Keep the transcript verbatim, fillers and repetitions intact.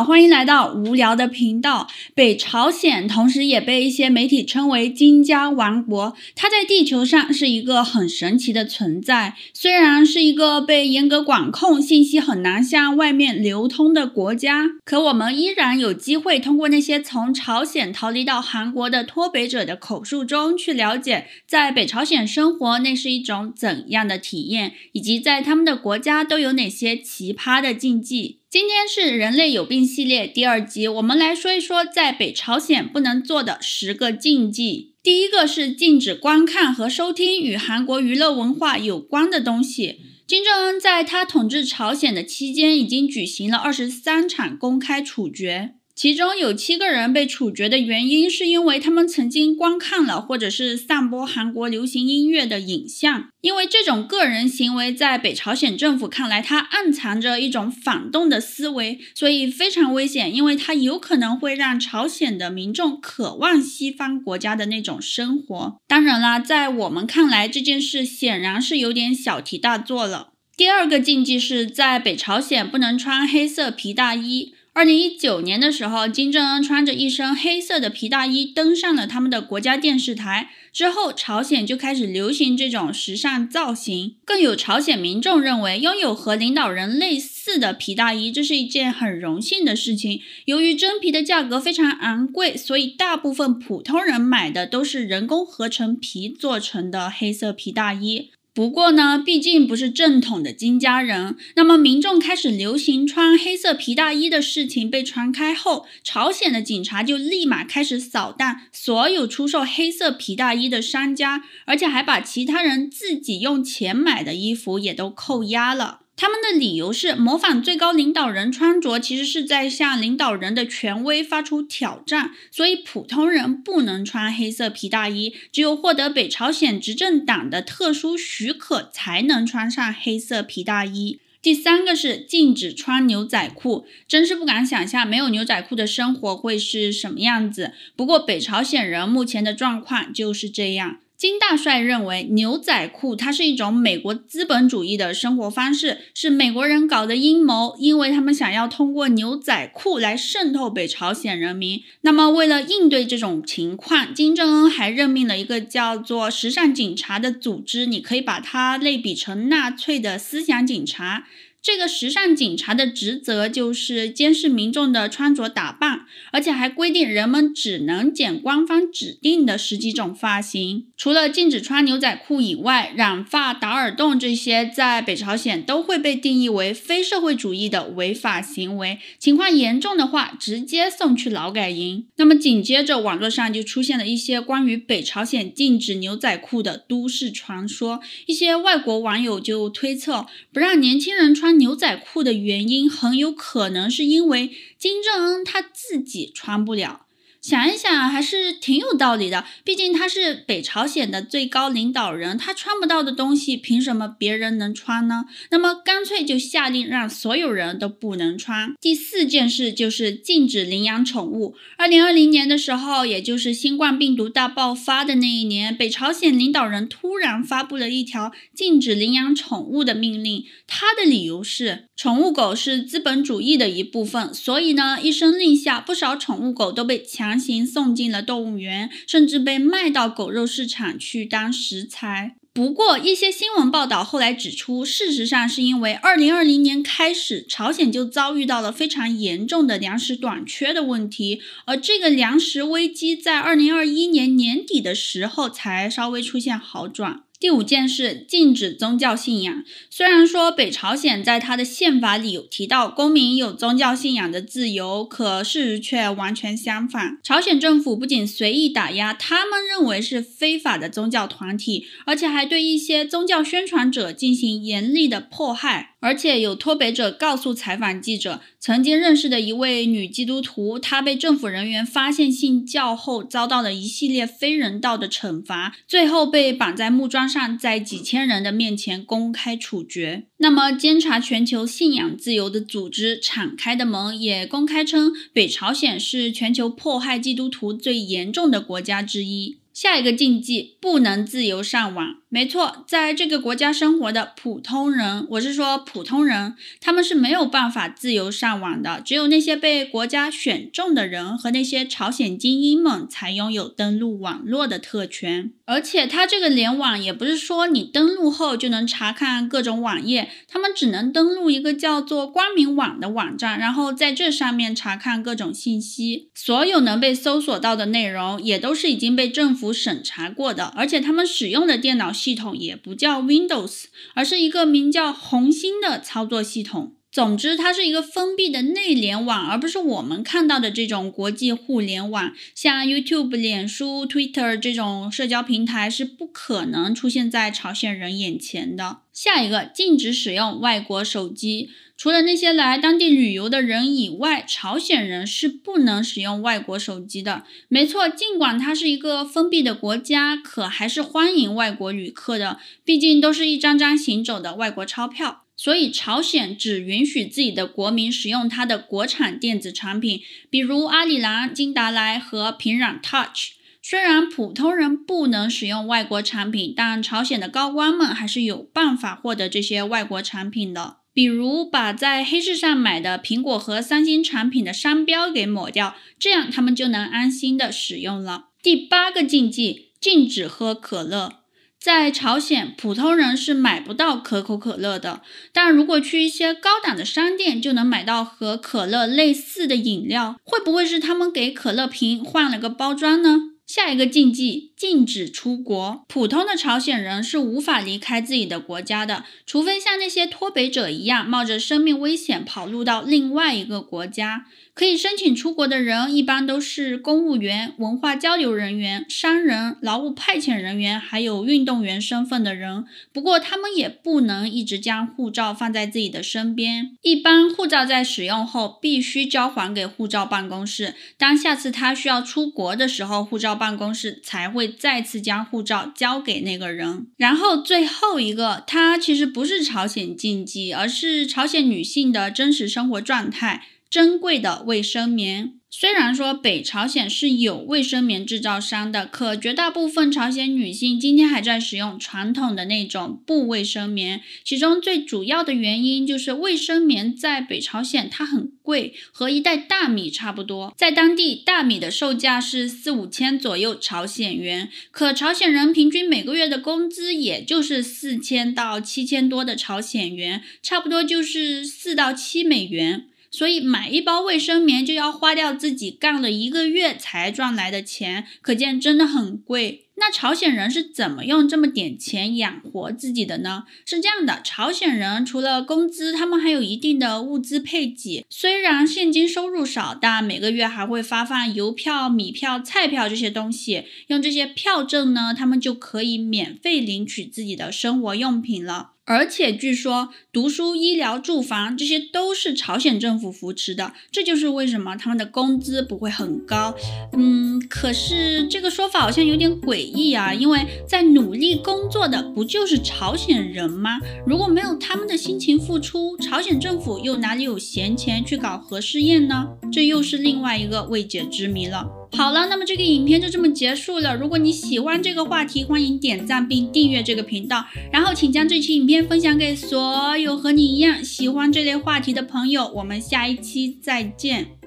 好，欢迎来到无聊的频道。北朝鲜同时也被一些媒体称为金家王国，它在地球上是一个很神奇的存在，虽然是一个被严格管控、信息很难向外面流通的国家，可我们依然有机会通过那些从朝鲜逃离到韩国的脱北者的口述中去了解在北朝鲜生活那是一种怎样的体验，以及在他们的国家都有哪些奇葩的禁忌。今天是人类有病系列第二集，我们来说一说在北朝鲜不能做的十个禁忌。第一个是禁止观看和收听与韩国娱乐文化有关的东西。金正恩在他统治朝鲜的期间已经举行了二十三场公开处决，其中有七个人被处决的原因是因为他们曾经观看了或者是散播韩国流行音乐的影像。因为这种个人行为在北朝鲜政府看来，它暗藏着一种反动的思维，所以非常危险，因为它有可能会让朝鲜的民众渴望西方国家的那种生活。当然啦，在我们看来，这件事显然是有点小题大做了。第二个禁忌是在北朝鲜不能穿黑色皮大衣。二零一九年的时候，金正恩穿着一身黑色的皮大衣登上了他们的国家电视台，之后朝鲜就开始流行这种时尚造型，更有朝鲜民众认为拥有和领导人类似的皮大衣这是一件很荣幸的事情。由于真皮的价格非常昂贵，所以大部分普通人买的都是人工合成皮做成的黑色皮大衣。不过呢，毕竟不是正统的金家人，那么民众开始流行穿黑色皮大衣的事情被传开后，朝鲜的警察就立马开始扫荡所有出售黑色皮大衣的商家，而且还把其他人自己用钱买的衣服也都扣押了。他们的理由是模仿最高领导人穿着其实是在向领导人的权威发出挑战，所以普通人不能穿黑色皮大衣，只有获得北朝鲜执政党的特殊许可才能穿上黑色皮大衣。第三个是禁止穿牛仔裤，真是不敢想象没有牛仔裤的生活会是什么样子，不过北朝鲜人目前的状况就是这样。金大帅认为牛仔裤它是一种美国资本主义的生活方式，是美国人搞的阴谋，因为他们想要通过牛仔裤来渗透北朝鲜人民。那么为了应对这种情况，金正恩还任命了一个叫做时尚警察的组织，你可以把它类比成纳粹的思想警察。这个时尚警察的职责就是监视民众的穿着打扮，而且还规定人们只能剪官方指定的十几种发型。除了禁止穿牛仔裤以外，染发、打耳洞这些在北朝鲜都会被定义为非社会主义的违法行为，情况严重的话直接送去劳改营。那么紧接着网络上就出现了一些关于北朝鲜禁止牛仔裤的都市传说，一些外国网友就推测不让年轻人穿牛仔裤的原因很有可能是因为金正恩他自己穿不了。想一想还是挺有道理的，毕竟他是北朝鲜的最高领导人，他穿不到的东西凭什么别人能穿呢？那么干脆就下令让所有人都不能穿。第四件事就是禁止领养宠物。二零二零年的时候，也就是新冠病毒大爆发的那一年，北朝鲜领导人突然发布了一条禁止领养宠物的命令，他的理由是宠物狗是资本主义的一部分，所以呢，一声令下，不少宠物狗都被强行送进了动物园，甚至被卖到狗肉市场去当食材。不过一些新闻报道后来指出，事实上是因为二零二零年开始，朝鲜就遭遇到了非常严重的粮食短缺的问题，而这个粮食危机在二零二一年年底的时候才稍微出现好转。第五件事，禁止宗教信仰。虽然说北朝鲜在它的宪法里有提到公民有宗教信仰的自由，可事实却完全相反。朝鲜政府不仅随意打压他们认为是非法的宗教团体，而且还对一些宗教宣传者进行严厉的迫害。而且有脱北者告诉采访记者，曾经认识的一位女基督徒，她被政府人员发现信教后遭到了一系列非人道的惩罚，最后被绑在木桩上，在几千人的面前公开处决。那么监察全球信仰自由的组织敞开的门也公开称，北朝鲜是全球迫害基督徒最严重的国家之一。下一个禁忌，不能自由上网。没错，在这个国家生活的普通人，我是说普通人，他们是没有办法自由上网的，只有那些被国家选中的人和那些朝鲜精英们才拥有登录网络的特权。而且它这个联网也不是说你登录后就能查看各种网页，他们只能登录一个叫做光明网的网站，然后在这上面查看各种信息。所有能被搜索到的内容也都是已经被政府审查过的，而且他们使用的电脑系统也不叫 Windows， 而是一个名叫红星的操作系统。总之，它是一个封闭的内联网，而不是我们看到的这种国际互联网，像 YouTube、脸书、Twitter 这种社交平台是不可能出现在朝鲜人眼前的。下一个，禁止使用外国手机。除了那些来当地旅游的人以外，朝鲜人是不能使用外国手机的。没错，尽管它是一个封闭的国家，可还是欢迎外国旅客的，毕竟都是一张张行走的外国钞票。所以朝鲜只允许自己的国民使用它的国产电子产品，比如阿里郎、金达莱和平壤 Touch。虽然普通人不能使用外国产品，但朝鲜的高官们还是有办法获得这些外国产品的。比如把在黑市上买的苹果和三星产品的商标给抹掉，这样他们就能安心的使用了。第八个禁忌，禁止喝可乐。在朝鲜，普通人是买不到可口可乐的，但如果去一些高档的商店，就能买到和可乐类似的饮料。会不会是他们给可乐瓶换了个包装呢？下一个禁忌，禁止出国。普通的朝鲜人是无法离开自己的国家的，除非像那些脱北者一样冒着生命危险跑路到另外一个国家。可以申请出国的人一般都是公务员、文化交流人员、商人、劳务派遣人员，还有运动员身份的人。不过他们也不能一直将护照放在自己的身边，一般护照在使用后必须交还给护照办公室，当下次他需要出国的时候，护照办公室才会再次将护照交给那个人。然后最后一个，它其实不是朝鲜禁忌，而是朝鲜女性的真实生活状态，珍贵的卫生棉。虽然说北朝鲜是有卫生棉制造商的，可绝大部分朝鲜女性今天还在使用传统的那种布卫生棉，其中最主要的原因就是卫生棉在北朝鲜它很贵，和一袋大米差不多。在当地，大米的售价是四五千左右朝鲜元，可朝鲜人平均每个月的工资也就是四千到七千多的朝鲜元，差不多就是四到七美元。所以买一包卫生棉就要花掉自己干了一个月才赚来的钱，可见真的很贵。那朝鲜人是怎么用这么点钱养活自己的呢？是这样的，朝鲜人除了工资，他们还有一定的物资配给。虽然现金收入少，但每个月还会发放邮票、米票、菜票这些东西，用这些票证呢，他们就可以免费领取自己的生活用品了。而且据说读书、医疗、住房这些都是朝鲜政府扶持的，这就是为什么他们的工资不会很高。嗯，可是这个说法好像有点诡异啊，因为在努力工作的不就是朝鲜人吗？如果没有他们的辛勤付出，朝鲜政府又哪里有闲钱去搞核试验呢？这又是另外一个未解之谜了。好了，那么这个影片就这么结束了。如果你喜欢这个话题，欢迎点赞并订阅这个频道，然后请将这期影片分享给所有和你一样喜欢这类话题的朋友。我们下一期再见。